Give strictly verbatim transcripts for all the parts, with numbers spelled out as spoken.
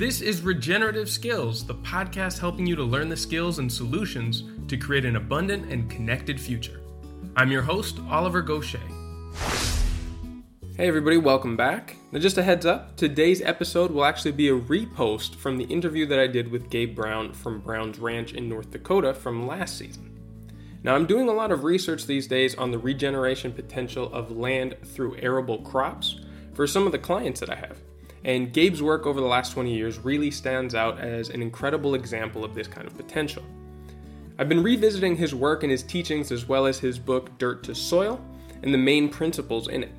This is Regenerative Skills, the podcast helping you to learn the skills and solutions to create an abundant and connected future. I'm your host, Oliver Gaucher. Hey everybody, welcome back. Now just a heads up, today's episode will actually be a repost from the interview that I did with Gabe Brown from Brown's Ranch in North Dakota from last season. Now I'm doing a lot of research these days on the regeneration potential of land through arable crops for some of the clients that I have. And Gabe's work over the last twenty years really stands out as an incredible example of this kind of potential. I've been revisiting his work and his teachings as well as his book, Dirt to Soil, and the main principles in it.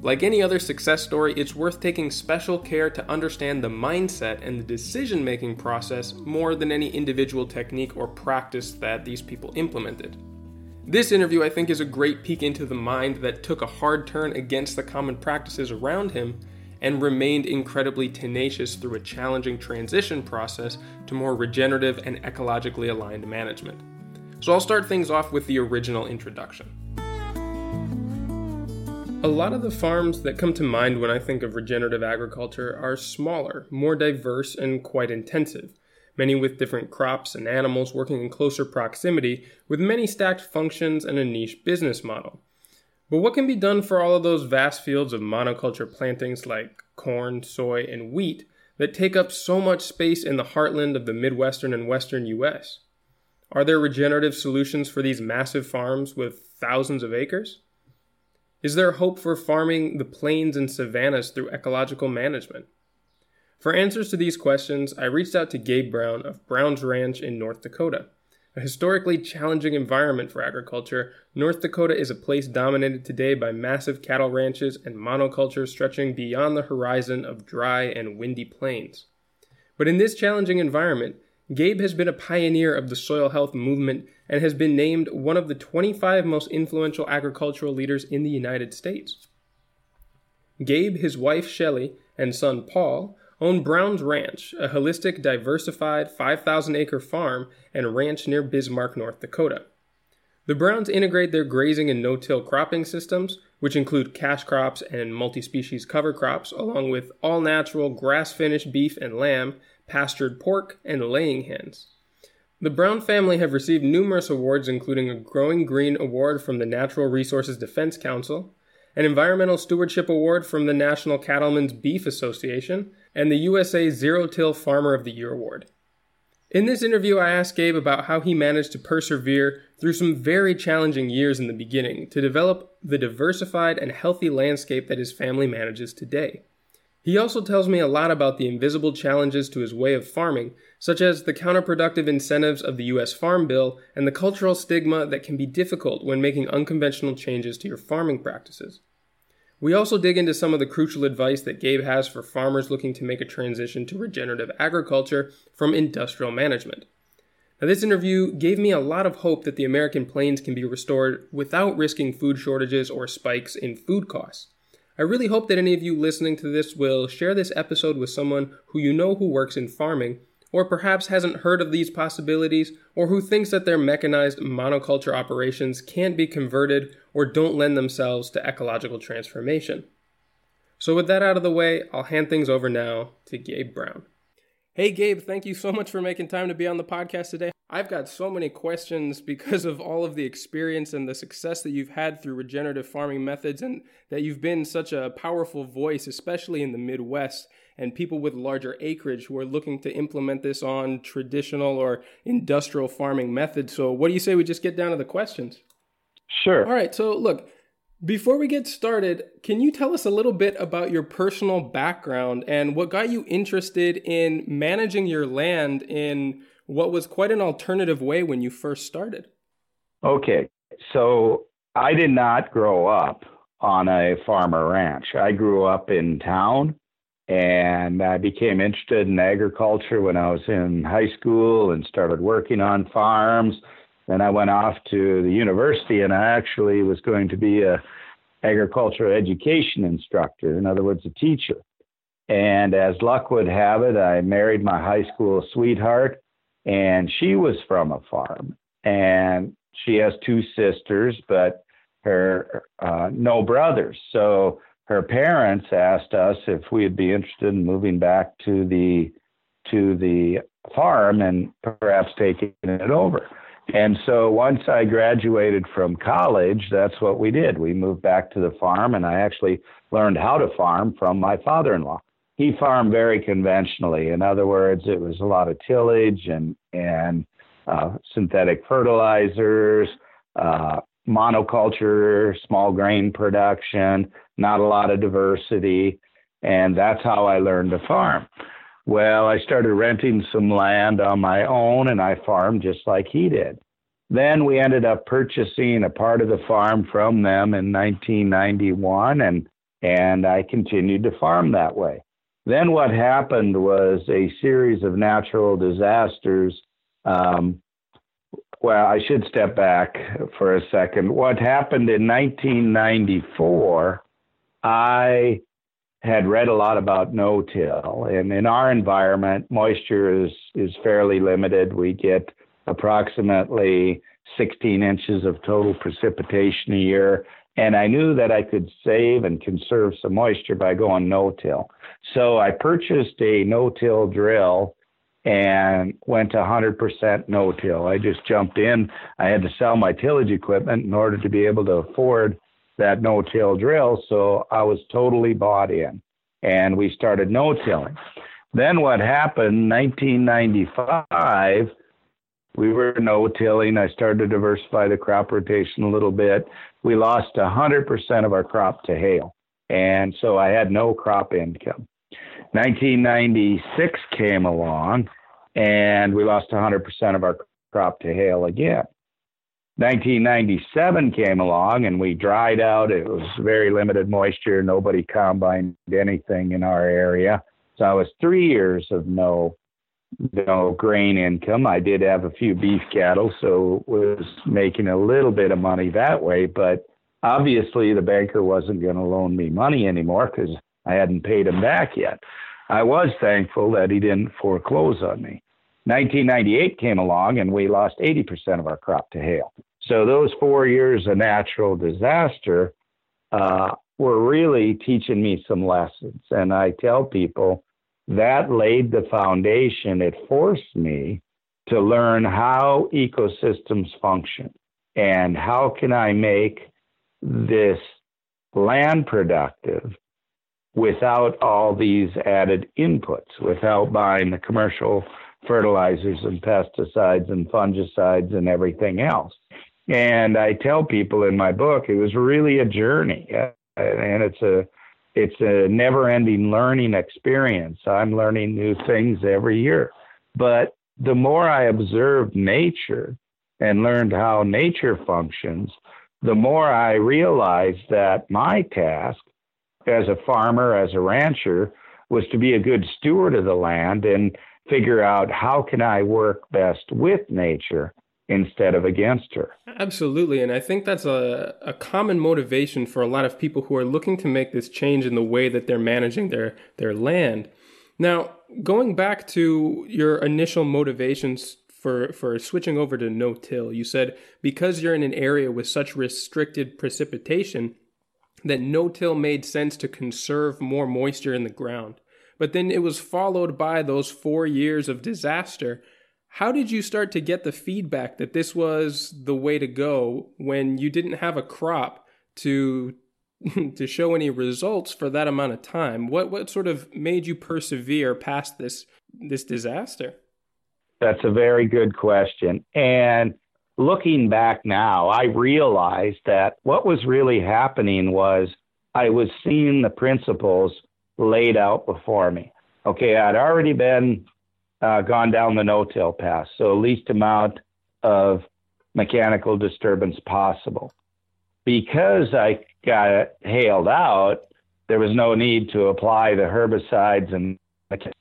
Like any other success story, it's worth taking special care to understand the mindset and the decision-making process more than any individual technique or practice that these people implemented. This interview, I think, is a great peek into the mind that took a hard turn against the common practices around him and remained incredibly tenacious through a challenging transition process to more regenerative and ecologically aligned management. So I'll start things off with the original introduction. A lot of the farms that come to mind when I think of regenerative agriculture are smaller, more diverse, and quite intensive, many with different crops and animals working in closer proximity, with many stacked functions and a niche business model. But what can be done for all of those vast fields of monoculture plantings like corn, soy, and wheat that take up so much space in the heartland of the Midwestern and Western U S? Are there regenerative solutions for these massive farms with thousands of acres? Is there hope for farming the plains and savannas through ecological management? For answers to these questions, I reached out to Gabe Brown of Brown's Ranch in North Dakota. A historically challenging environment for agriculture, North Dakota is a place dominated today by massive cattle ranches and monocultures stretching beyond the horizon of dry and windy plains. But in this challenging environment, Gabe has been a pioneer of the soil health movement and has been named one of the twenty-five most influential agricultural leaders in the United States. Gabe, his wife Shelly, and son Paul own Brown's Ranch, a holistic, diversified five thousand acre farm and ranch near Bismarck, North Dakota. The Browns integrate their grazing and no-till cropping systems, which include cash crops and multi-species cover crops, along with all-natural grass-finished beef and lamb, pastured pork, and laying hens. The Brown family have received numerous awards, including a Growing Green Award from the Natural Resources Defense Council, an Environmental Stewardship Award from the National Cattlemen's Beef Association, and the U S A Zero-Till Farmer of the Year Award. In this interview, I asked Gabe about how he managed to persevere through some very challenging years in the beginning to develop the diversified and healthy landscape that his family manages today. He also tells me a lot about the invisible challenges to his way of farming, such as the counterproductive incentives of the U S Farm Bill and the cultural stigma that can be difficult when making unconventional changes to your farming practices. We also dig into some of the crucial advice that Gabe has for farmers looking to make a transition to regenerative agriculture from industrial management. Now, this interview gave me a lot of hope that the American plains can be restored without risking food shortages or spikes in food costs. I really hope that any of you listening to this will share this episode with someone who you know who works in farming, or perhaps hasn't heard of these possibilities, or who thinks that their mechanized monoculture operations can't be converted or don't lend themselves to ecological transformation. So with that out of the way, I'll hand things over now to Gabe Brown. Hey Gabe, thank you so much for making time to be on the podcast today. I've got so many questions because of all of the experience and the success that you've had through regenerative farming methods, and that you've been such a powerful voice, especially in the Midwest and people with larger acreage who are looking to implement this on traditional or industrial farming methods. So what do you say we just get down to the questions? Sure. All right. So look, before we get started, can you tell us a little bit about your personal background and what got you interested in managing your land in what was quite an alternative way when you first started? Okay, so I did not grow up on a farm or ranch. I grew up in town, and I became interested in agriculture when I was in high school and started working on farms. Then I went off to the university, and I actually was going to be an agricultural education instructor, in other words, a teacher. And as luck would have it, I married my high school sweetheart, and she was from a farm, and she has two sisters, but her uh, no brothers. So her parents asked us if we'd be interested in moving back to the to the farm and perhaps taking it over. And so once I graduated from college, that's what we did. We moved back to the farm, and I actually learned how to farm from my father-in-law. He farmed very conventionally. In other words, it was a lot of tillage and and uh, synthetic fertilizers, uh, monoculture, small grain production, not a lot of diversity. And that's how I learned to farm. Well, I started renting some land on my own, and I farmed just like he did. Then we ended up purchasing a part of the farm from them in nineteen ninety-one, and and I continued to farm that way. Then what happened was a series of natural disasters. Um, well, I should step back for a second. What happened in nineteen ninety-four, I had read a lot about no-till, and in our environment, moisture is, is fairly limited. We get approximately sixteen inches of total precipitation a year, and I knew that I could save and conserve some moisture by going no-till. So I purchased a no-till drill and went to one hundred percent no-till. I just jumped in. I had to sell my tillage equipment in order to be able to afford that no-till drill, so I was totally bought in, and we started no-tilling. Then what happened, nineteen ninety-five, we were no-tilling. I started to diversify the crop rotation a little bit. We lost one hundred percent of our crop to hail, and so I had no crop income. nineteen ninety-six came along, and we lost one hundred percent of our crop to hail again. nineteen ninety-seven came along, and we dried out. It was very limited moisture. Nobody combined anything in our area. So I was three years of no, no grain income. I did have a few beef cattle, so was making a little bit of money that way. But obviously the banker wasn't going to loan me money anymore because I hadn't paid him back yet. I was thankful that he didn't foreclose on me. nineteen ninety-eight came along, and we lost eighty percent of our crop to hail. So those four years of natural disaster uh, were really teaching me some lessons. And I tell people that laid the foundation. It forced me to learn how ecosystems function and how can I make this land productive without all these added inputs, without buying the commercial fertilizers and pesticides and fungicides and everything else. And I tell people in my book, it was really a journey, and it's a it's a never-ending learning experience. I'm learning new things every year. But the more I observed nature and learned how nature functions, the more I realized that my task as a farmer, as a rancher, was to be a good steward of the land and figure out how can I work best with nature instead of against her. Absolutely. And I think that's a, a common motivation for a lot of people who are looking to make this change in the way that they're managing their, their land. Now, going back to your initial motivations for, for switching over to no-till, you said because you're in an area with such restricted precipitation that no-till made sense to conserve more moisture in the ground. But then it was followed by those four years of disaster. How did you start to get the feedback that this was the way to go when you didn't have a crop to to show any results for that amount of time? What what sort of made you persevere past this this disaster? That's a very good question. And looking back now, I realized that what was really happening was I was seeing the principles laid out before me. Okay, I'd already been uh, gone down the no-till path, so least amount of mechanical disturbance possible. Because I got hailed out, there was no need to apply the herbicides, and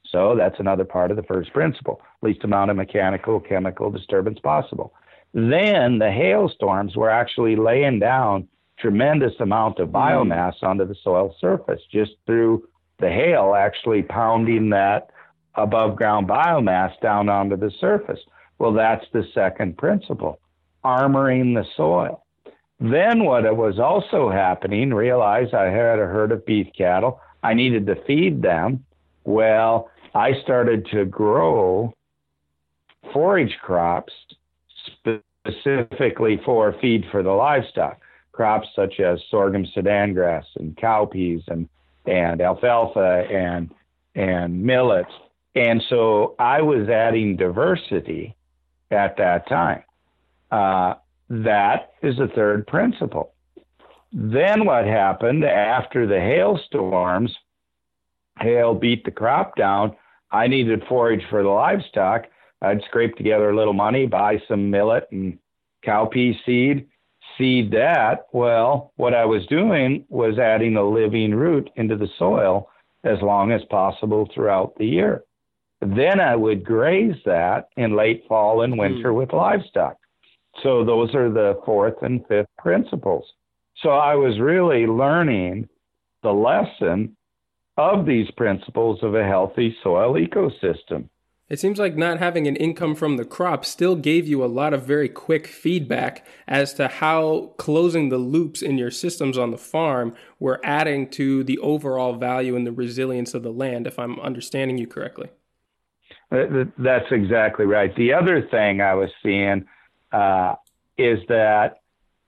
so that's another part of the first principle: least amount of mechanical chemical disturbance possible. Then the hailstorms were actually laying down tremendous amount of biomass mm. onto the soil surface just through the hail actually pounding that above ground biomass down onto the surface. Well, that's the second principle, armoring the soil. Then what was also happening, realized I had a herd of beef cattle. I needed to feed them. Well, I started to grow forage crops specifically for feed for the livestock, crops such as sorghum sedan grass and cowpeas and, and alfalfa and, and millets. And so I was adding diversity at that time. Uh, That is the third principle. Then what happened after the hailstorms, hail beat the crop down. I needed forage for the livestock. I'd scrape together a little money, buy some millet and cowpea seed, seed that. Well, what I was doing was adding a living root into the soil as long as possible throughout the year. Then I would graze that in late fall and winter mm. with livestock. So those are the fourth and fifth principles. So I was really learning the lesson of these principles of a healthy soil ecosystem. It seems like not having an income from the crop still gave you a lot of very quick feedback as to how closing the loops in your systems on the farm were adding to the overall value and the resilience of the land, if I'm understanding you correctly. That's exactly right. The other thing I was seeing Uh, is that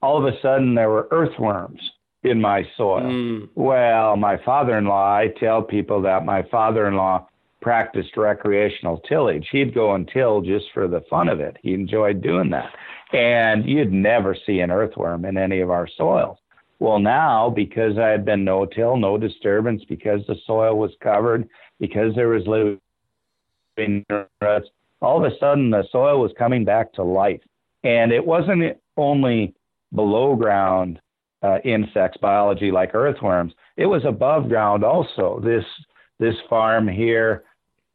all of a sudden there were earthworms in my soil. Mm. Well, my father-in-law, I tell people that my father-in-law practiced recreational tillage. He'd go and till just for the fun of it. He enjoyed doing that. And you'd never see an earthworm in any of our soils. Well, now, because I had been no-till, no disturbance, because the soil was covered, because there was living roots, all of a sudden the soil was coming back to life. And it wasn't only below ground uh, insects, biology like earthworms. It was above ground also. This this farm here,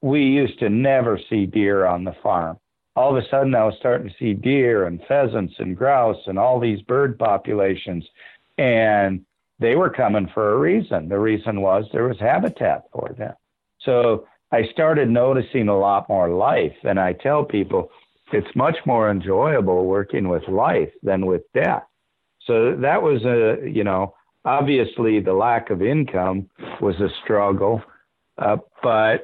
we used to never see deer on the farm. All of a sudden, I was starting to see deer and pheasants and grouse and all these bird populations. And they were coming for a reason. The reason was there was habitat for them. So I started noticing a lot more life. And I tell people, it's much more enjoyable working with life than with death. So that was a, you know, obviously the lack of income was a struggle, uh, but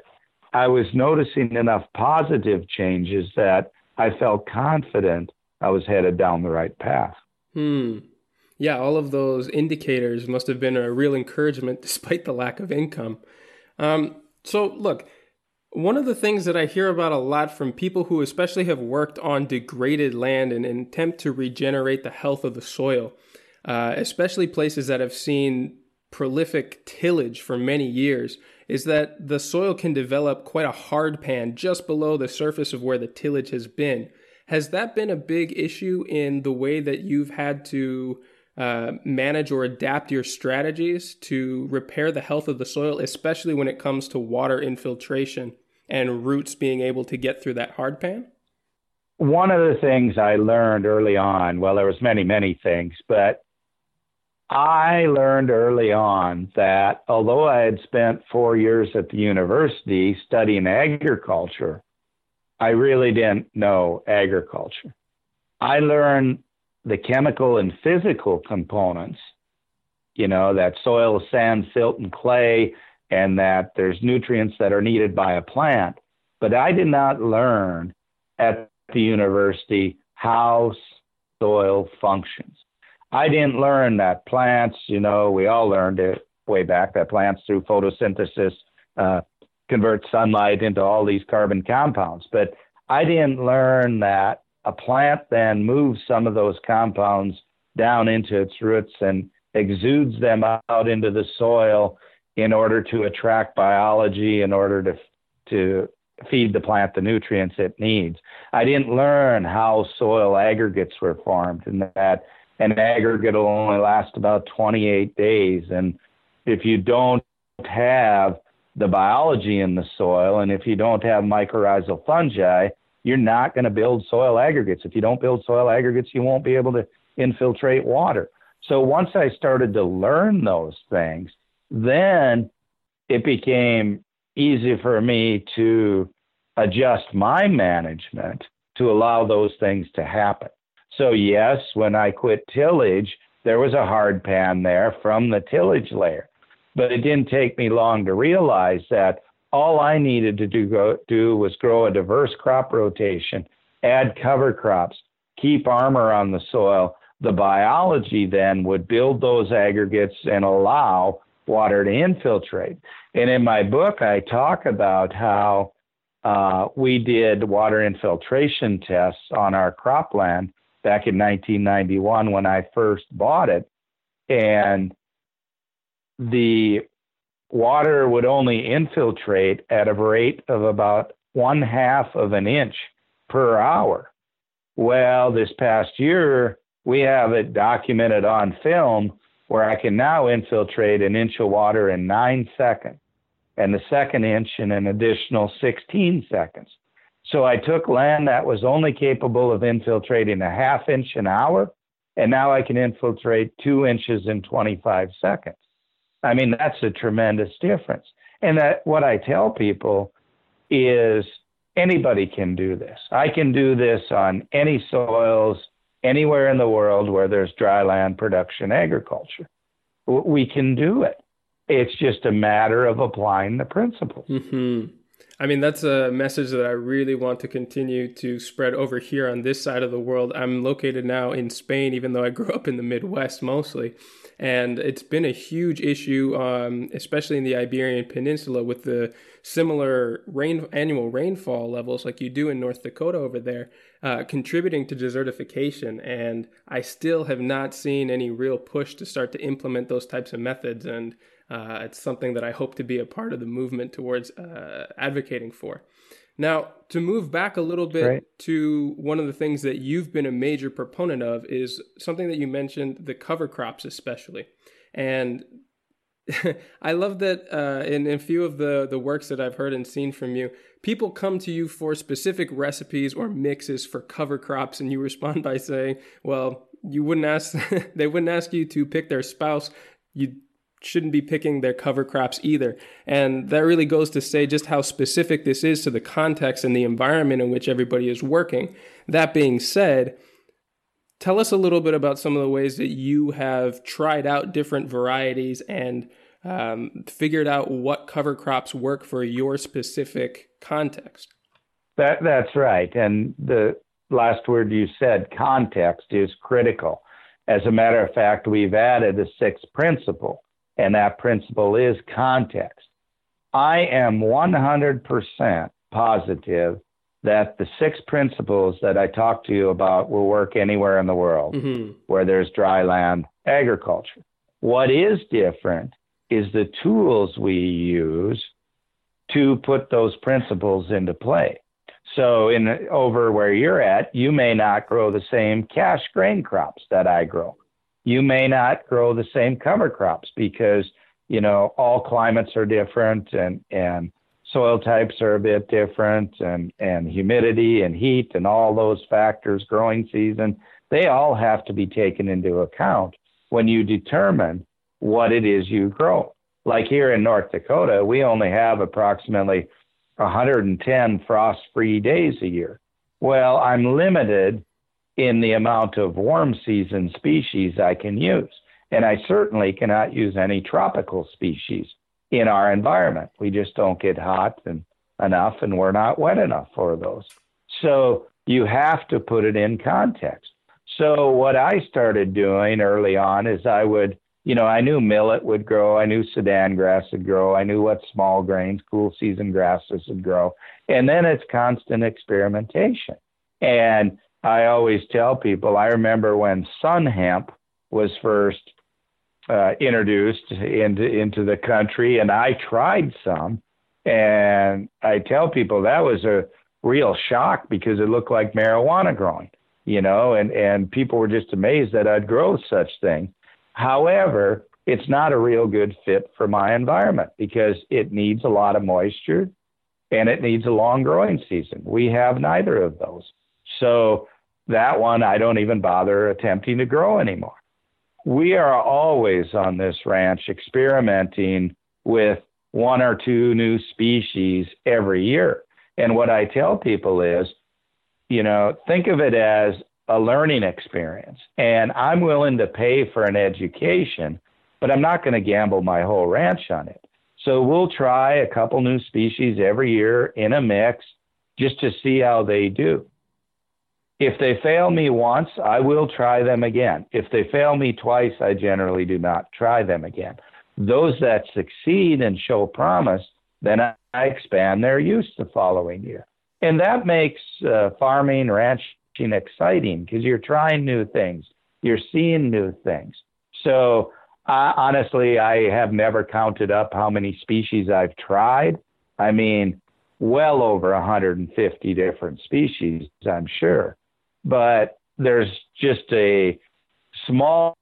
I was noticing enough positive changes that I felt confident I was headed down the right path. Hmm. Yeah, all of those indicators must have been a real encouragement despite the lack of income. Um, so look, one of the things that I hear about a lot from people who especially have worked on degraded land and, and attempt to regenerate the health of the soil, uh, especially places that have seen prolific tillage for many years, is that the soil can develop quite a hard pan just below the surface of where the tillage has been. Has that been a big issue in the way that you've had to uh, manage or adapt your strategies to repair the health of the soil, especially when it comes to water infiltration and roots being able to get through that hard pan? One of the things I learned early on, well, there was many, many things, but I learned early on that although I had spent four years at the university studying agriculture, I really didn't know agriculture. I learned the chemical and physical components, you know, that soil, sand, silt, and clay, and that there's nutrients that are needed by a plant. But I did not learn at the university how soil functions. I didn't learn that plants, you know, we all learned it way back, that plants through photosynthesis uh, convert sunlight into all these carbon compounds. But I didn't learn that a plant then moves some of those compounds down into its roots and exudes them out into the soil in order to attract biology, in order to to feed the plant the nutrients it needs. I didn't learn how soil aggregates were formed and that an aggregate will only last about twenty-eight days. And if you don't have the biology in the soil and if you don't have mycorrhizal fungi, you're not going to build soil aggregates. If you don't build soil aggregates, you won't be able to infiltrate water. So once I started to learn those things, then it became easy for me to adjust my management to allow those things to happen. So yes, when I quit tillage, there was a hard pan there from the tillage layer. But it didn't take me long to realize that all I needed to do, go, do was grow a diverse crop rotation, add cover crops, keep armor on the soil. The biology then would build those aggregates and allow water to infiltrate. And in my book, I talk about how uh, we did water infiltration tests on our cropland back in nineteen ninety-one when I first bought it. And the water would only infiltrate at a rate of about one half of an inch per hour. Well, this past year, we have it documented on film where I can now infiltrate an inch of water in nine seconds and the second inch in an additional sixteen seconds. So I took land that was only capable of infiltrating a half inch an hour, and now I can infiltrate two inches in twenty-five seconds. I mean, that's a tremendous difference. And that what I tell people is anybody can do this. I can do this on any soils, anywhere in the world where there's dry land production agriculture. We can do it. It's just a matter of applying the principles. Mm-hmm. I mean, that's a message that I really want to continue to spread over here on this side of the world. I'm located now in Spain, even though I grew up in the Midwest mostly. And it's been a huge issue, um, especially in the Iberian Peninsula, with the similar rain, annual rainfall levels like you do in North Dakota over there, uh, contributing to desertification. And I still have not seen any real push to start to implement those types of methods. And Uh, it's something that I hope to be a part of the movement towards uh, advocating for. Now, to move back a little bit right. to one of the things that you've been a major proponent of is something that you mentioned, the cover crops especially. And I love that uh, in a few of the, the works that I've heard and seen from you, people come to you for specific recipes or mixes for cover crops, and you respond by saying, well, you wouldn't ask, they wouldn't ask you to pick their spouse. You'd shouldn't be picking their cover crops either. And that really goes to say just how specific this is to the context and the environment in which everybody is working. That being said, tell us a little bit about some of the ways that you have tried out different varieties and um, figured out what cover crops work for your specific context. That, that's right. And the last word you said, context, is critical. As a matter of fact, we've added the sixth principle. And that principle is context. I am one hundred percent positive that the six principles that I talked to you about will work anywhere in the world mm-hmm. where there's dry land agriculture. What is different is the tools we use to put those principles into play. So in over where you're at, you may not grow the same cash grain crops that I grow. You may not grow the same cover crops because, you know, all climates are different and, and soil types are a bit different and, and humidity and heat and all those factors, growing season, they all have to be taken into account when you determine what it is you grow. Like here in North Dakota, we only have approximately one hundred ten frost-free days a year. Well, I'm limited in the amount of warm season species I can use. And I certainly cannot use any tropical species in our environment. We just don't get hot and, enough, and we're not wet enough for those. So you have to put it in context. So what I started doing early on is I would, you know, I knew millet would grow. I knew Sudan grass would grow. I knew what small grains, cool season grasses would grow. And then it's constant experimentation. And I always tell people, I remember when sun hemp was first uh, introduced into, into the country, and I tried some, and I tell people that was a real shock because it looked like marijuana growing, you know, and, and people were just amazed that I'd grow such things. However, it's not a real good fit for my environment because it needs a lot of moisture and it needs a long growing season. We have neither of those. So that one, I don't even bother attempting to grow anymore. We are always on this ranch experimenting with one or two new species every year. And what I tell people is, you know, think of it as a learning experience, and I'm willing to pay for an education, but I'm not going to gamble my whole ranch on it. So we'll try a couple new species every year in a mix just to see how they do. If they fail me once, I will try them again. If they fail me twice, I generally do not try them again. Those that succeed and show promise, then I expand their use the following year. And that makes uh, farming, ranching exciting because you're trying new things. You're seeing new things. So uh, honestly, I have never counted up how many species I've tried. I mean, well over one hundred fifty different species, I'm sure. But there's just a small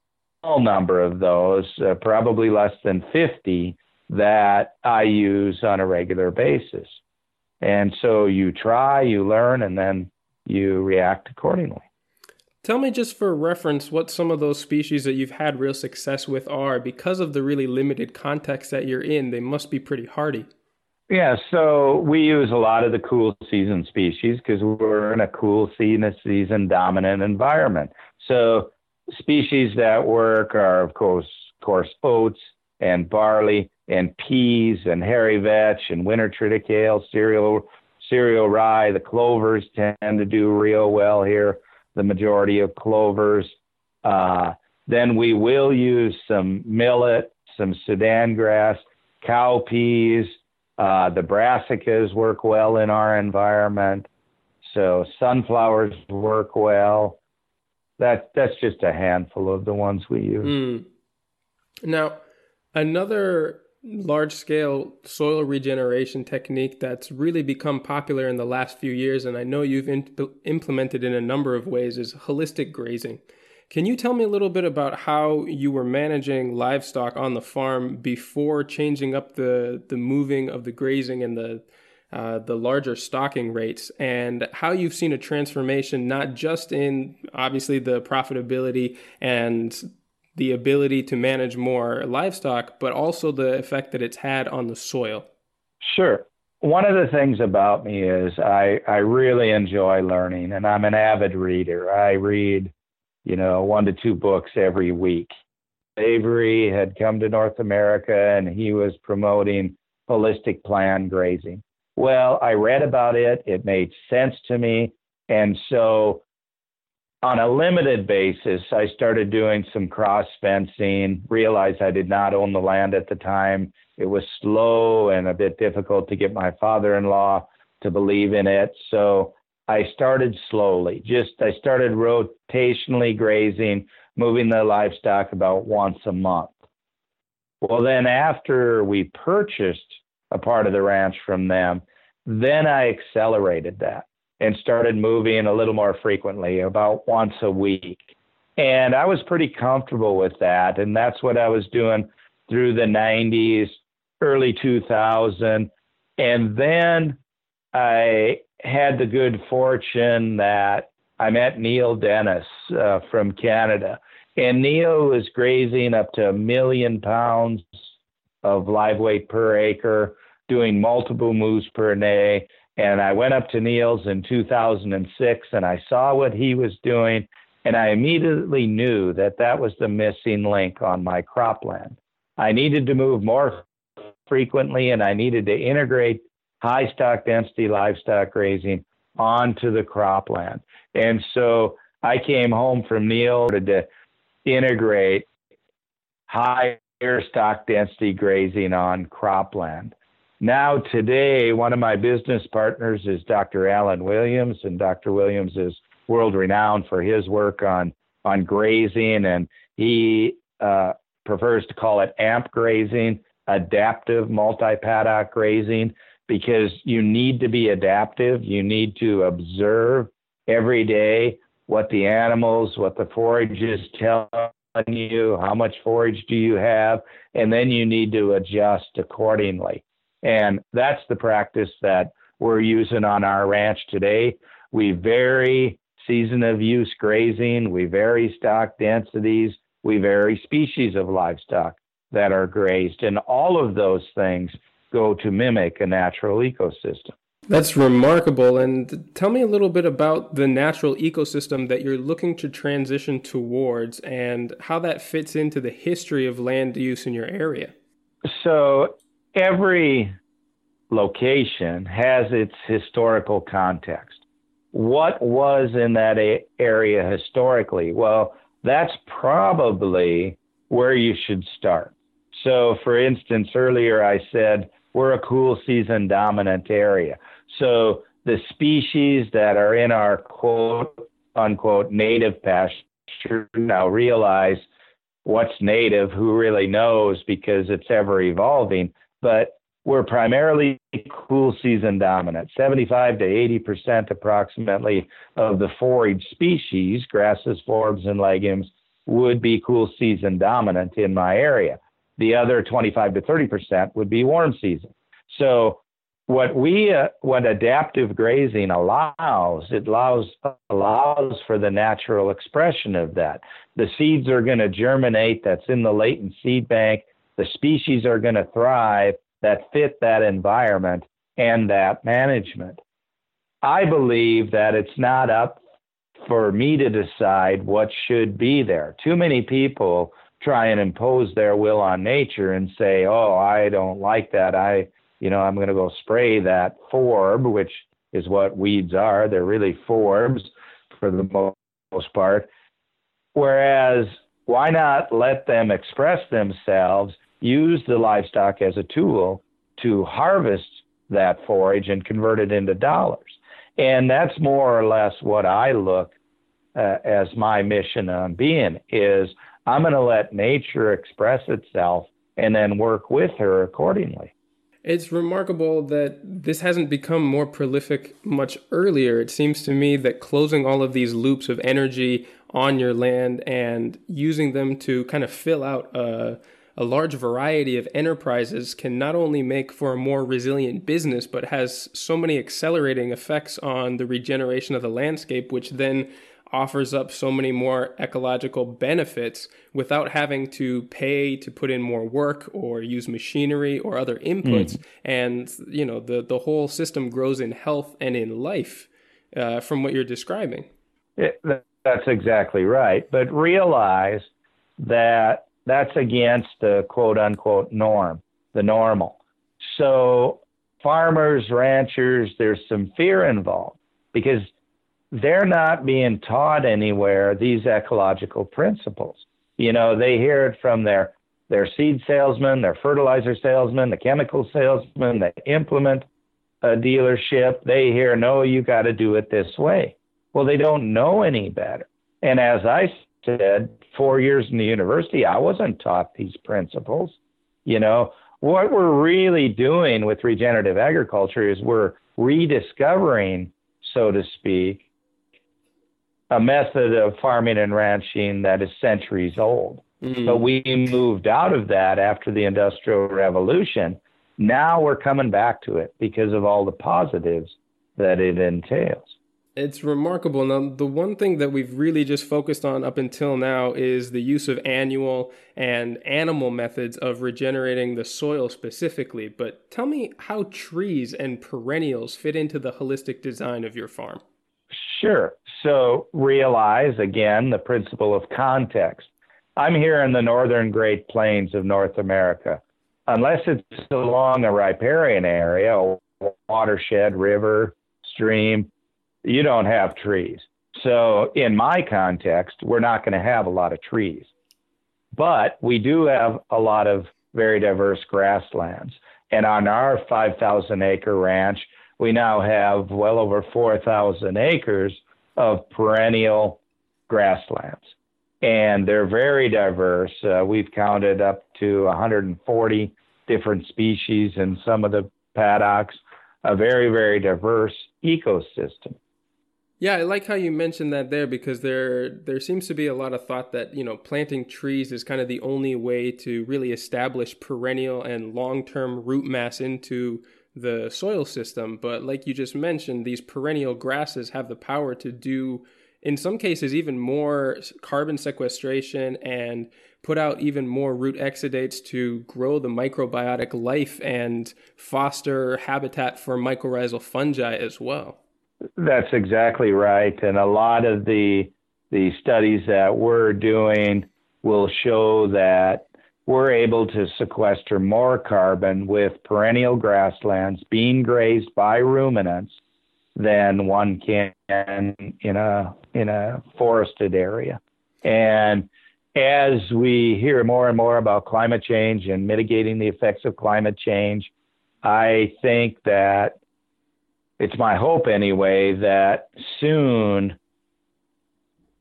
number of those, uh, probably less than fifty, that I use on a regular basis. And so you try, you learn, and then you react accordingly. Tell me, just for reference, what some of those species that you've had real success with are. Because of the really limited context that you're in, they must be pretty hardy. Yeah, so we use a lot of the cool season species because we're in a cool season dominant environment. So species that work are, of course, of course oats and barley and peas and hairy vetch and winter triticale, cereal, cereal rye. The clovers tend to do real well here, the majority of clovers. Uh, then we will use some millet, some Sudan grass, cowpeas. Uh, the brassicas work well in our environment. So sunflowers work well. That, that's just a handful of the ones we use. Mm. Now, another large-scale soil regeneration technique that's really become popular in the last few years, and I know you've imp- implemented in a number of ways, is holistic grazing. Can you tell me a little bit about how you were managing livestock on the farm before changing up the, the moving of the grazing and the uh, the larger stocking rates, and how you've seen a transformation, not just in obviously the profitability and the ability to manage more livestock, but also the effect that it's had on the soil? Sure. One of the things about me is I, I really enjoy learning, and I'm an avid reader. I read, you know, one to two books every week. Avery had come to North America, and he was promoting holistic plan grazing. Well, I read about it. It made sense to me. And so on a limited basis, I started doing some cross fencing, realized I did not own the land at the time. It was slow and a bit difficult to get my father-in-law to believe in it. So I started slowly, just I started rotationally grazing, moving the livestock about once a month. Well, then after we purchased a part of the ranch from them, then I accelerated that and started moving a little more frequently, about once a week. And I was pretty comfortable with that. And that's what I was doing through the nineties, early two thousand. And then I had the good fortune that I met Neil Dennis uh, from Canada. And Neil was grazing up to a million pounds of live weight per acre, doing multiple moves per day. And I went up to Neil's in two thousand six, and I saw what he was doing, and I immediately knew that that was the missing link on my cropland. I needed to move more frequently, and I needed to integrate high stock density livestock grazing onto the cropland. And so I came home from Neil to, to integrate higher stock density grazing on cropland. Now, today, one of my business partners is Doctor Alan Williams, and Doctor Williams is world-renowned for his work on, on grazing, and he uh, prefers to call it A M P grazing, adaptive multi-paddock grazing, because you need to be adaptive. You need to observe every day what the animals, what the forage is telling you, how much forage do you have, and then you need to adjust accordingly. And that's the practice that we're using on our ranch today. We vary season of use grazing. We vary stock densities. We vary species of livestock that are grazed. And all of those things go to mimic a natural ecosystem. That's remarkable. And tell me a little bit about the natural ecosystem that you're looking to transition towards and how that fits into the history of land use in your area. So every location has its historical context. What was in that a- area historically? Well, that's probably where you should start. So, for instance, earlier I said we're a cool season dominant area. So the species that are in our quote unquote native pasture now realize what's native, who really knows, because it's ever evolving. But we're primarily cool season dominant. seventy-five to eighty percent approximately of the forage species, grasses, forbs, and legumes, would be cool season dominant in my area. The other twenty-five to thirty percent would be warm season. So what we, uh, what adaptive grazing allows, it allows, allows for the natural expression of that. The seeds are going to germinate that's in the latent seed bank. The species are going to thrive that fit that environment and that management. I believe that it's not up for me to decide what should be there. Too many people try and impose their will on nature and say, oh, I don't like that. I, you know, I'm going to go spray that forb, which is what weeds are. They're really forbs for the most part. Whereas, why not let them express themselves, use the livestock as a tool to harvest that forage and convert it into dollars. And that's more or less what I look uh, as my mission on being is I'm going to let nature express itself and then work with her accordingly. It's remarkable that this hasn't become more prolific much earlier. It seems to me that closing all of these loops of energy on your land and using them to kind of fill out a A large variety of enterprises can not only make for a more resilient business, but has so many accelerating effects on the regeneration of the landscape, which then offers up so many more ecological benefits without having to pay to put in more work or use machinery or other inputs. Mm. And, you know, the, the whole system grows in health and in life uh, from what you're describing. It, that's exactly right. But realize that that's against the quote-unquote norm, the normal. So farmers, ranchers, there's some fear involved because they're not being taught anywhere these ecological principles. You know, they hear it from their, their seed salesman, their fertilizer salesman, the chemical salesman, the implement uh, dealership. They hear, no, you got to do it this way. Well, they don't know any better. And as I said, four years in the university, I wasn't taught these principles. You know, what we're really doing with regenerative agriculture is we're rediscovering, so to speak, a method of farming and ranching that is centuries old. Mm-hmm. But we moved out of that after the Industrial Revolution. Now we're coming back to it because of all the positives that it entails. It's remarkable. Now, the one thing that we've really just focused on up until now is the use of annual and animal methods of regenerating the soil specifically. But tell me how trees and perennials fit into the holistic design of your farm. Sure. So realize, again, the principle of context. I'm here in the northern Great Plains of North America. Unless it's along a riparian area, a watershed, river, stream, you don't have trees. So in my context, we're not going to have a lot of trees. But we do have a lot of very diverse grasslands. And on our five thousand acre ranch, we now have well over four thousand acres of perennial grasslands. And they're very diverse. Uh, we've counted up to one hundred forty different species in some of the paddocks, a very, very diverse ecosystem. Yeah, I like how you mentioned that there because there there seems to be a lot of thought that, you know, planting trees is kind of the only way to really establish perennial and long-term root mass into the soil system. But like you just mentioned, these perennial grasses have the power to do in some cases, even more carbon sequestration and put out even more root exudates to grow the microbiotic life and foster habitat for mycorrhizal fungi as well. That's exactly right. And a lot of the the studies that we're doing will show that we're able to sequester more carbon with perennial grasslands being grazed by ruminants than one can in a in a forested area. And as we hear more and more about climate change and mitigating the effects of climate change, I think that it's my hope anyway that soon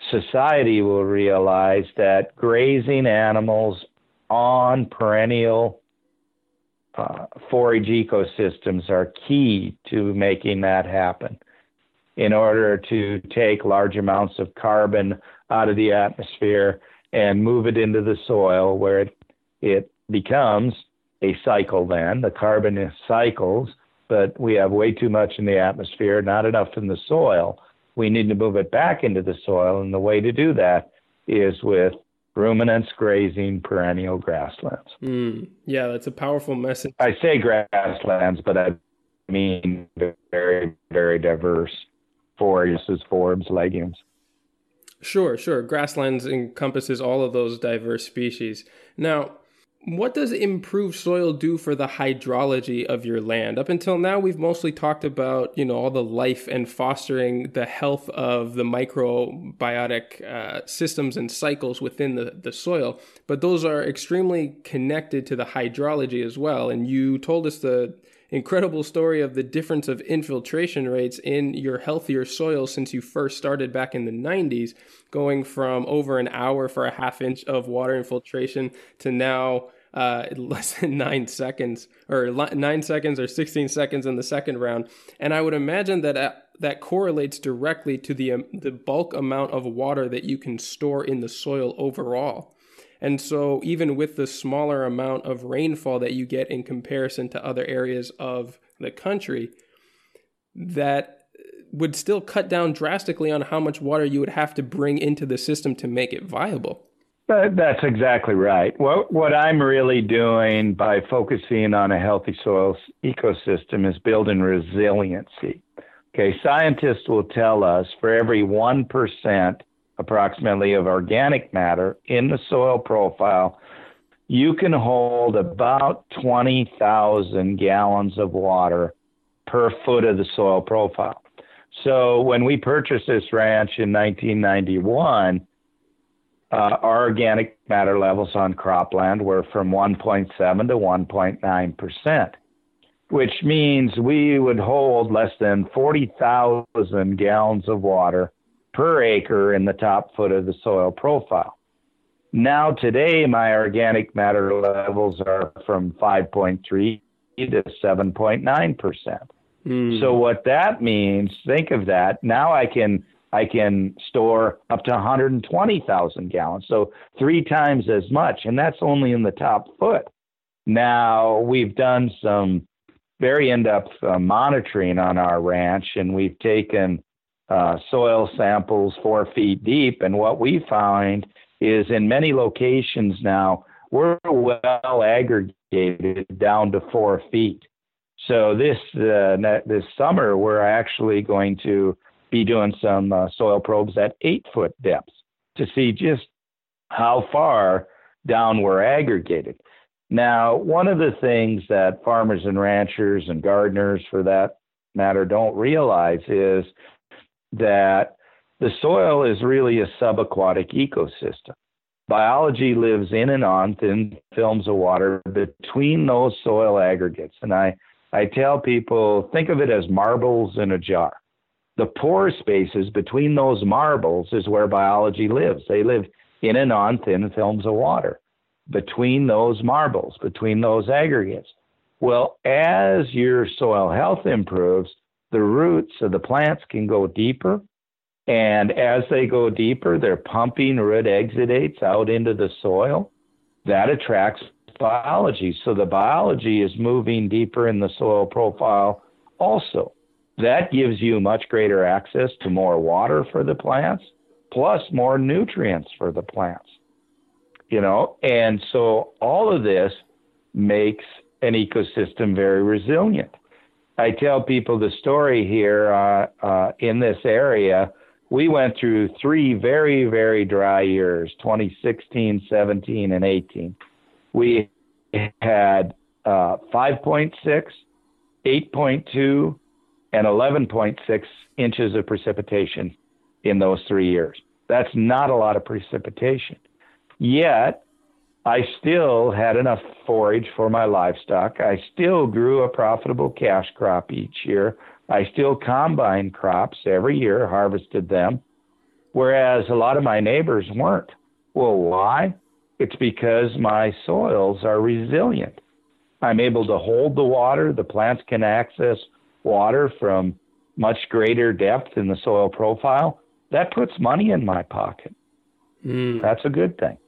society will realize that grazing animals on perennial uh, forage ecosystems are key to making that happen in order to take large amounts of carbon out of the atmosphere and move it into the soil where it, it becomes a cycle then. The carbon is cycles, but we have way too much in the atmosphere, not enough in the soil. We need to move it back into the soil, and the way to do that is with ruminants grazing perennial grasslands. Mm, yeah, that's a powerful message. I say grasslands, but I mean very, very diverse forages, forbs, legumes. Sure, sure. Grasslands encompasses all of those diverse species. Now, what does improved soil do for the hydrology of your land? Up until now, we've mostly talked about, you know, all the life and fostering the health of the microbiotic uh, systems and cycles within the, the soil, but those are extremely connected to the hydrology as well. And you told us the incredible story of the difference of infiltration rates in your healthier soil since you first started back in the nineties, going from over an hour for a half inch of water infiltration to now uh, less than nine seconds or nine seconds or sixteen seconds in the second round. And I would imagine that uh, that correlates directly to the um, the bulk amount of water that you can store in the soil overall. And so even with the smaller amount of rainfall that you get in comparison to other areas of the country, that would still cut down drastically on how much water you would have to bring into the system to make it viable. That's exactly right. What, what I'm really doing by focusing on a healthy soil ecosystem is building resiliency. Okay, scientists will tell us for every one percent approximately of organic matter in the soil profile, you can hold about twenty thousand gallons of water per foot of the soil profile. So when we purchased this ranch in nineteen ninety-one, uh, our organic matter levels on cropland were from one point seven to one point nine percent, which means we would hold less than forty thousand gallons of water per acre in the top foot of the soil profile. Now today, my organic matter levels are from five point three to seven point nine percent. Mm. So what that means, think of that. Now I can I can store up to one hundred twenty thousand gallons, so three times as much, and that's only in the top foot. Now we've done some very in-depth uh, monitoring on our ranch, and we've taken Uh, soil samples four feet deep. And what we find is in many locations now, we're well aggregated down to four feet. So this, uh, this summer, we're actually going to be doing some uh, soil probes at eight foot depths to see just how far down we're aggregated. Now, one of the things that farmers and ranchers and gardeners for that matter don't realize is that the soil is really a subaquatic ecosystem. Biology lives in and on thin films of water between those soil aggregates. And I, I tell people, think of it as marbles in a jar. The pore spaces between those marbles is where biology lives. They live in and on thin films of water between those marbles, between those aggregates. Well, as your soil health improves, the roots of the plants can go deeper, and as they go deeper, they're pumping root exudates out into the soil. That attracts biology, so the biology is moving deeper in the soil profile also. That gives you much greater access to more water for the plants, plus more nutrients for the plants, you know? And so all of this makes an ecosystem very resilient. I tell people the story here uh, uh, in this area. We went through three very, very dry years, twenty sixteen, seventeen, and eighteen. We had uh, five point six, eight point two, and eleven point six inches of precipitation in those three years. That's not a lot of precipitation. Yet, I still had enough forage for my livestock. I still grew a profitable cash crop each year. I still combine crops every year, harvested them, whereas a lot of my neighbors weren't. Well, why? It's because my soils are resilient. I'm able to hold the water. The plants can access water from much greater depth in the soil profile. That puts money in my pocket. Mm. That's a good thing.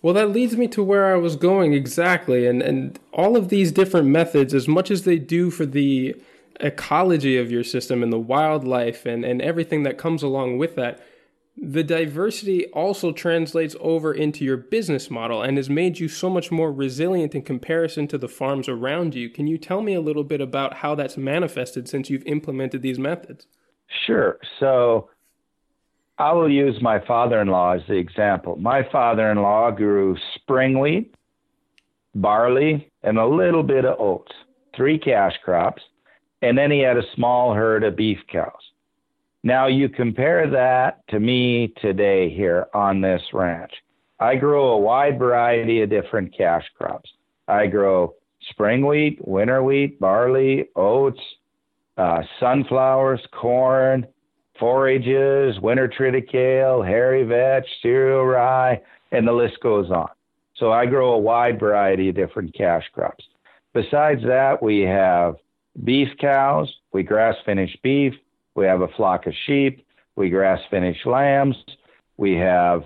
Well, that leads me to where I was going exactly. And, and all of these different methods, as much as they do for the ecology of your system and the wildlife and, and everything that comes along with that, the diversity also translates over into your business model and has made you so much more resilient in comparison to the farms around you. Can you tell me a little bit about how that's manifested since you've implemented these methods? Sure. So I will use my father-in-law as the example. My father-in-law grew spring wheat, barley, and a little bit of oats, three cash crops, and then he had a small herd of beef cows. Now you compare that to me today here on this ranch. I grow a wide variety of different cash crops. I grow spring wheat, winter wheat, barley, oats, uh, sunflowers, corn, forages, winter triticale, hairy vetch, cereal rye, and the list goes on. So I grow a wide variety of different cash crops. Besides that, we have beef cows, we grass finish beef, we have a flock of sheep, we grass finish lambs, we have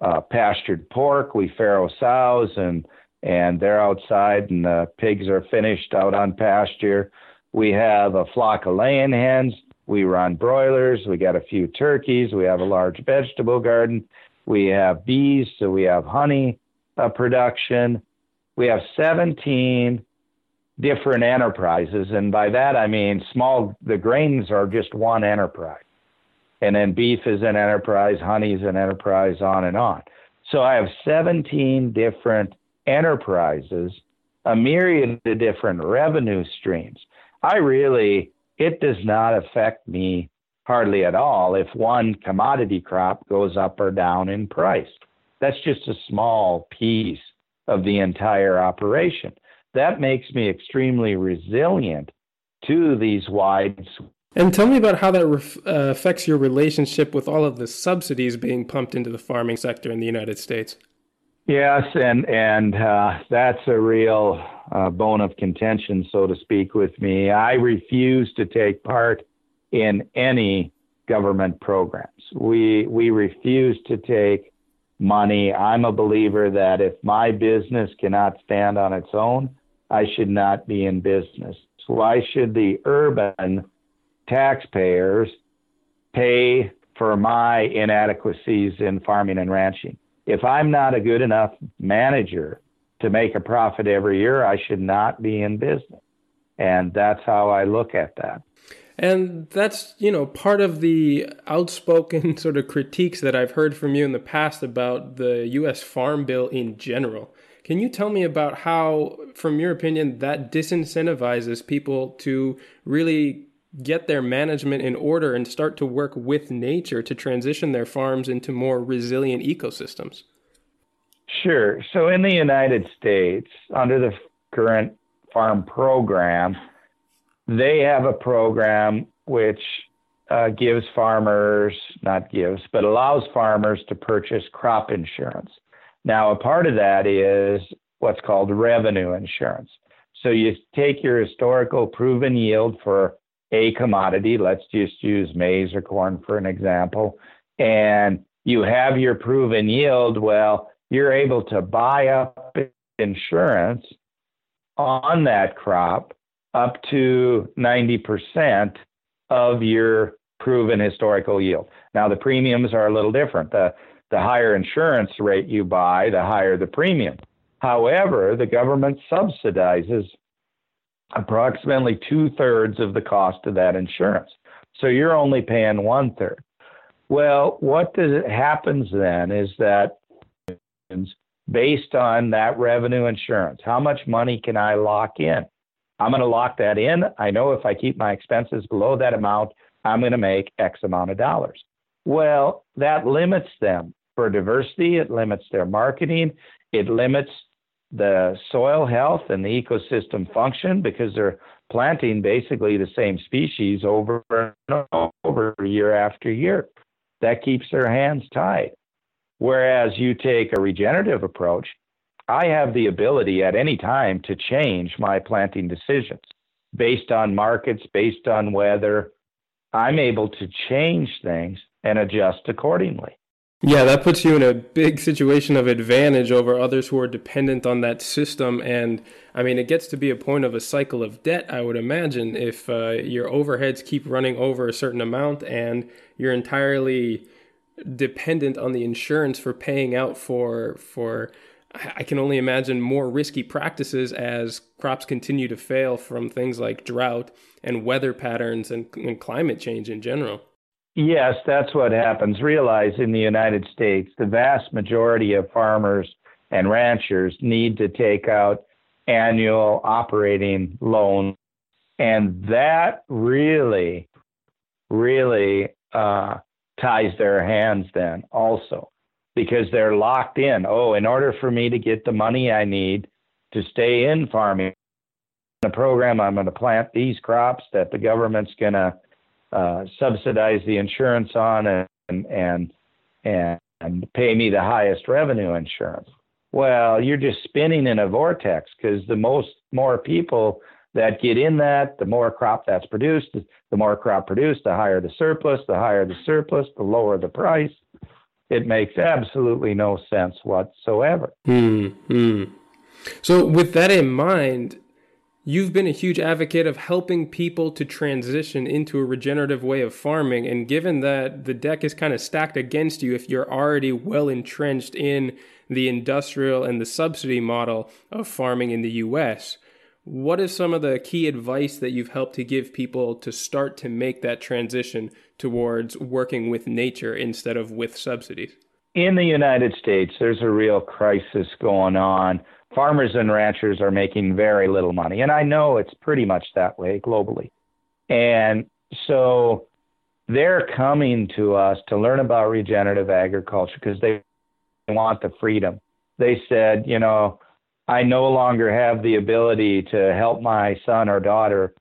uh, pastured pork, we farrow sows, and and they're outside, and the pigs are finished out on pasture. We have a flock of laying hens, we run broilers, we got a few turkeys, we have a large vegetable garden, we have bees, so we have honey uh, production. We have seventeen different enterprises, and by that I mean small. The grains are just one enterprise, and then beef is an enterprise, honey is an enterprise, on and on. So I have seventeen different enterprises, a myriad of different revenue streams. I really, it does not affect me hardly at all if one commodity crop goes up or down in price. That's just a small piece of the entire operation. That makes me extremely resilient to these wide. And tell me about how that ref- uh, affects your relationship with all of the subsidies being pumped into the farming sector in the United States. Yes, and and uh, that's a real uh, bone of contention, so to speak, with me. I refuse to take part in any government programs. We we refuse to take money. I'm a believer that if my business cannot stand on its own, I should not be in business. Why should the urban taxpayers pay for my inadequacies in farming and ranching? If I'm not a good enough manager to make a profit every year, I should not be in business. And that's how I look at that. And that's, you know, part of the outspoken sort of critiques that I've heard from you in the past about the U S Farm Bill in general. Can you tell me about how, from your opinion, that disincentivizes people to really get their management in order and start to work with nature to transition their farms into more resilient ecosystems? Sure. So in the United States, under the current farm program, they have a program which uh, gives farmers, not gives, but allows farmers to purchase crop insurance. Now, a part of that is what's called revenue insurance. So you take your historical proven yield for a commodity, let's just use maize or corn for an example, and you have your proven yield. Well, you're able to buy up insurance on that crop up to ninety percent of your proven historical yield. Now, the premiums are a little different. The, the higher insurance rate you buy, the higher the premium. However, the government subsidizes approximately two-thirds of the cost of that insurance. So you're only paying one-third. Well, what does it happens then is that based on that revenue insurance, how much money can I lock in? I'm going to lock that in. I know if I keep my expenses below that amount, I'm going to make X amount of dollars. Well, that limits them for diversity. It limits their marketing. It limits the soil health and the ecosystem function because they're planting basically the same species over and over year after year. That keeps their hands tied. Whereas you take a regenerative approach, I have the ability at any time to change my planting decisions based on markets, based on weather. I'm able to change things and adjust accordingly. Yeah, that puts you in a big situation of advantage over others who are dependent on that system. And I mean, it gets to be a point of a cycle of debt, I would imagine, if uh, your overheads keep running over a certain amount and you're entirely dependent on the insurance for paying out for, for I can only imagine, more risky practices as crops continue to fail from things like drought and weather patterns and, and climate change in general. Yes, that's what happens. Realize in the United States, the vast majority of farmers and ranchers need to take out annual operating loans. And that really, really uh, ties their hands then also because they're locked in. Oh, in order for me to get the money I need to stay in farming, in the program, I'm going to plant these crops that the government's going to Uh, subsidize the insurance on and, and and and pay me the highest revenue insurance. Well, you're just spinning in a vortex because the most more people that get in that, the more crop that's produced, the more crop produced, the higher the surplus, the higher the surplus, the lower the price. It makes absolutely no sense whatsoever. Mm-hmm. So with that in mind, you've been a huge advocate of helping people to transition into a regenerative way of farming. And given that the deck is kind of stacked against you, if you're already well entrenched in the industrial and the subsidy model of farming in the U S, what is some of the key advice that you've helped to give people to start to make that transition towards working with nature instead of with subsidies? In the United States, there's a real crisis going on. Farmers and ranchers are making very little money. And I know it's pretty much that way globally. And so they're coming to us to learn about regenerative agriculture because they want the freedom. They said, you know, I no longer have the ability to help my son or daughter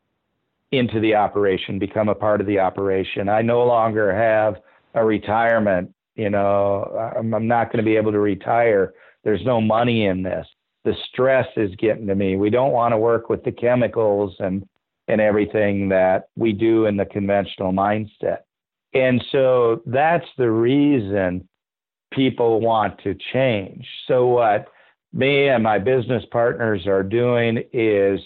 into the operation, become a part of the operation. I no longer have a retirement. You know, I'm, I'm not going to be able to retire. There's no money in this. The stress is getting to me. We don't want to work with the chemicals and, and everything that we do in the conventional mindset. And so that's the reason people want to change. So what me and my business partners are doing is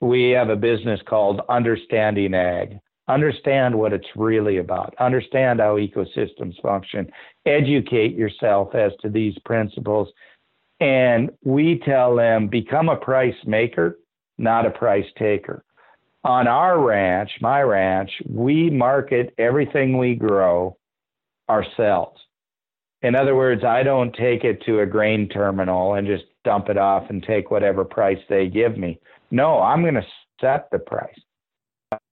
we have a business called Understanding Ag. Understand what it's really about. Understand how ecosystems function. Educate yourself as to these principles. And we tell them, become a price maker, not a price taker. On our ranch, my ranch, we market everything we grow ourselves. In other words, I don't take it to a grain terminal and just dump it off and take whatever price they give me. No, I'm going to set the price.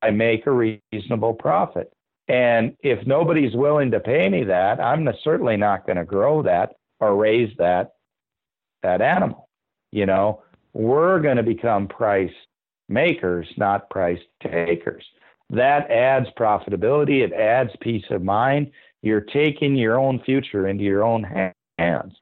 I make a reasonable profit. And if nobody's willing to pay me that, I'm certainly not going to grow that or raise that. that animal. You know, we're going to become price makers, not price takers. That adds profitability. It adds peace of mind. You're taking your own future into your own hands.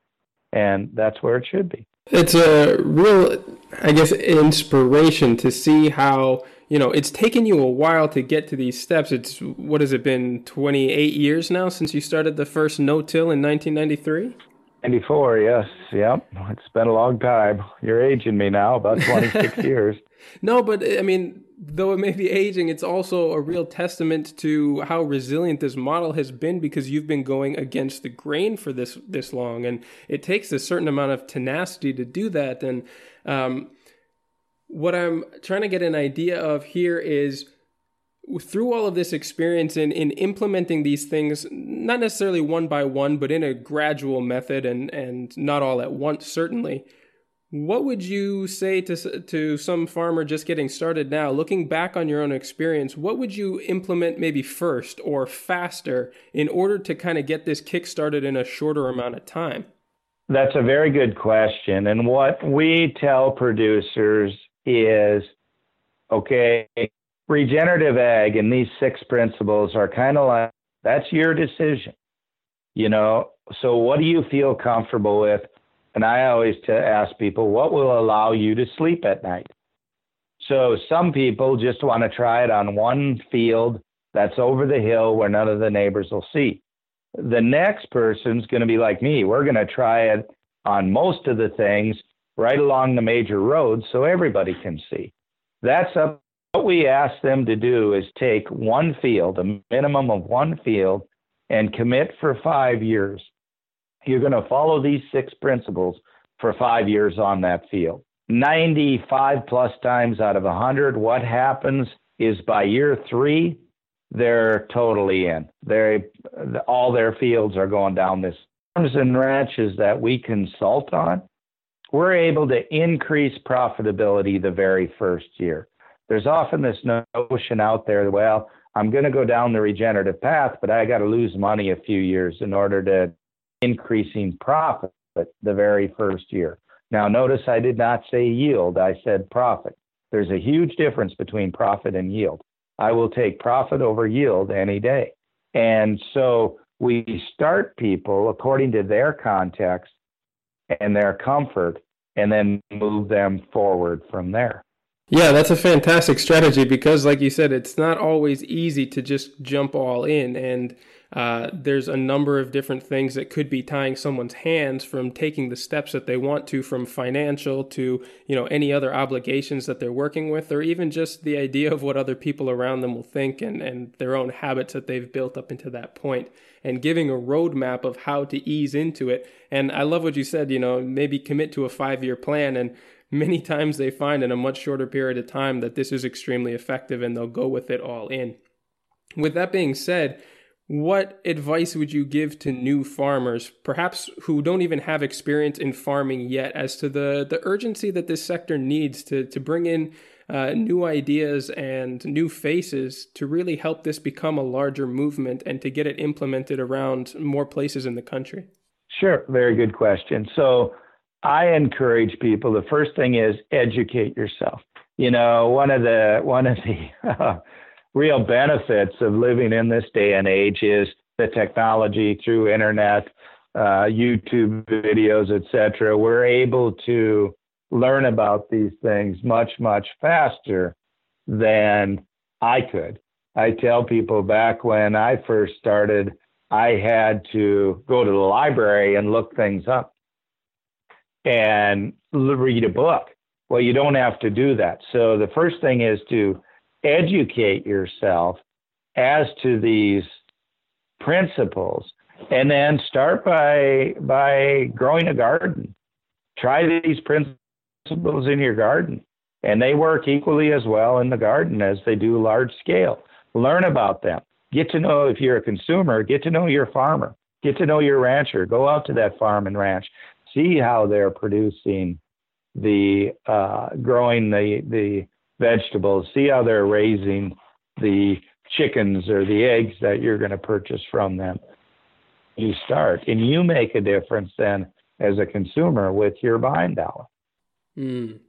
And that's where it should be. It's a real, I guess, inspiration to see how, you know, it's taken you a while to get to these steps. It's, what has it been, twenty-eight years now since you started the first no-till in nineteen ninety-three? ninety-four, yes. Yep. It's been a long time. You're aging me now, about twenty-six years. No, but I mean, though it may be aging, it's also a real testament to how resilient this model has been, because you've been going against the grain for this this long. And it takes a certain amount of tenacity to do that. And um, what I'm trying to get an idea of here is, through all of this experience in, in implementing these things, not necessarily one by one, but in a gradual method and, and not all at once, certainly, what would you say to, to some farmer just getting started now, looking back on your own experience? What would you implement maybe first or faster in order to kind of get this kick started in a shorter amount of time? That's a very good question. And what we tell producers is, okay, regenerative ag and these six principles are kind of like, that's your decision, you know? So what do you feel comfortable with? And I always to ask people, what will allow you to sleep at night? So some people just want to try it on one field that's over the hill where none of the neighbors will see. The next person's going to be like me. We're going to try it on most of the things right along the major roads so everybody can see. That's up. What we ask them to do is take one field, a minimum of one field, and commit for five years. You're going to follow these six principles for five years on that field. ninety-five plus times out of one hundred, what happens is by year three, they're totally in. They're, all their fields are going down this. Farms and ranches that we consult on, we're able to increase profitability the very first year. There's often this notion out there, well, I'm going to go down the regenerative path, but I got to lose money a few years in order to increasing profit the very first year. Now, notice I did not say yield. I said profit. There's a huge difference between profit and yield. I will take profit over yield any day. And so we start people according to their context and their comfort, and then move them forward from there. Yeah, that's a fantastic strategy because, like you said, it's not always easy to just jump all in. And uh, there's a number of different things that could be tying someone's hands from taking the steps that they want to, from financial to, you know, any other obligations that they're working with, or even just the idea of what other people around them will think and, and their own habits that they've built up into that point, and giving a roadmap of how to ease into it. And I love what you said, you know, maybe commit to a five-year plan, and many times they find in a much shorter period of time that this is extremely effective and they'll go with it all in. With that being said, what advice would you give to new farmers, perhaps who don't even have experience in farming yet, as to the, the urgency that this sector needs to, to bring in uh, new ideas and new faces to really help this become a larger movement and to get it implemented around more places in the country? Sure. Very good question. So I encourage people, the first thing is educate yourself. You know, one of the one of the uh, real benefits of living in this day and age is the technology through internet, uh, YouTube videos, et cetera. We're able to learn about these things much, much faster than I could. I tell people back when I first started, I had to go to the library and look things up and read a book. Well, you don't have to do that. So the first thing is to educate yourself as to these principles, and then start by by growing a garden. Try these principles in your garden, and they work equally as well in the garden as they do large scale. Learn about them. Get to know, if you're a consumer, get to know your farmer. Get to know your rancher. Go out to that farm and ranch. See how they're producing the uh, growing the the vegetables. See how they're raising the chickens or the eggs that you're going to purchase from them. You start, and you make a difference then as a consumer with your buying dollar. Mm.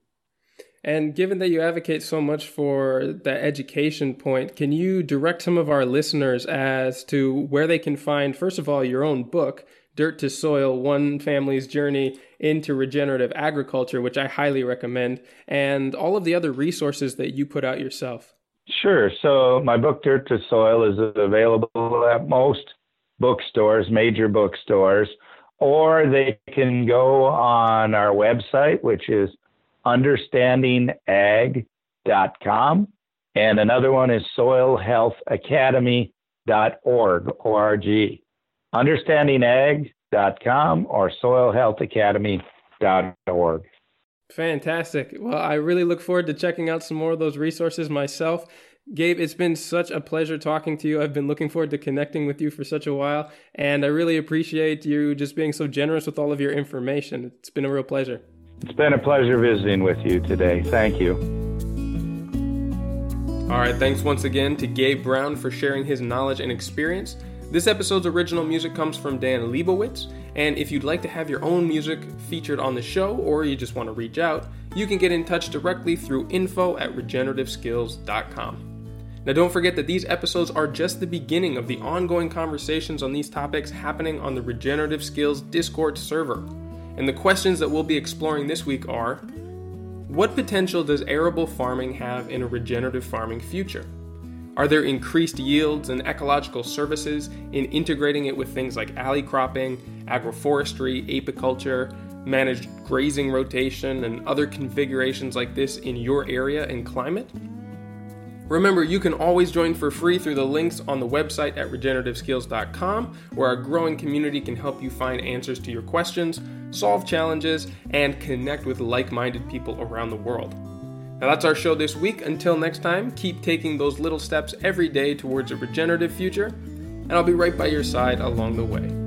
And given that you advocate so much for that education point, can you direct some of our listeners as to where they can find, first of all, your own book, Dirt to Soil, One Family's Journey into Regenerative Agriculture, which I highly recommend, and all of the other resources that you put out yourself? Sure. So my book, Dirt to Soil, is available at most bookstores, major bookstores. or they can go on our website, which is understanding ag dot com. And another one is soil health academy dot org, O R G. understanding ag dot com or soil health academy dot org. Fantastic. Well, I really look forward to checking out some more of those resources myself. Gabe, it's been such a pleasure talking to you. I've been looking forward to connecting with you for such a while, and I really appreciate you just being so generous with all of your information. It's been a real pleasure. It's been a pleasure visiting with you today. Thank you. All right, thanks once again to Gabe Brown for sharing his knowledge and experience. This episode's original music comes from Dan Liebowitz, and if you'd like to have your own music featured on the show, or you just want to reach out, you can get in touch directly through info at regenerative skills dot com. Now don't forget that these episodes are just the beginning of the ongoing conversations on these topics happening on the Regenerative Skills Discord server. And the questions that we'll be exploring this week are, what potential does arable farming have in a regenerative farming future? Are there increased yields and ecological services in integrating it with things like alley cropping, agroforestry, apiculture, managed grazing rotation, and other configurations like this in your area and climate? Remember, you can always join for free through the links on the website at regenerative skills dot com, where our growing community can help you find answers to your questions, solve challenges, and connect with like-minded people around the world. Now that's our show this week. Until next time, keep taking those little steps every day towards a regenerative future, and I'll be right by your side along the way.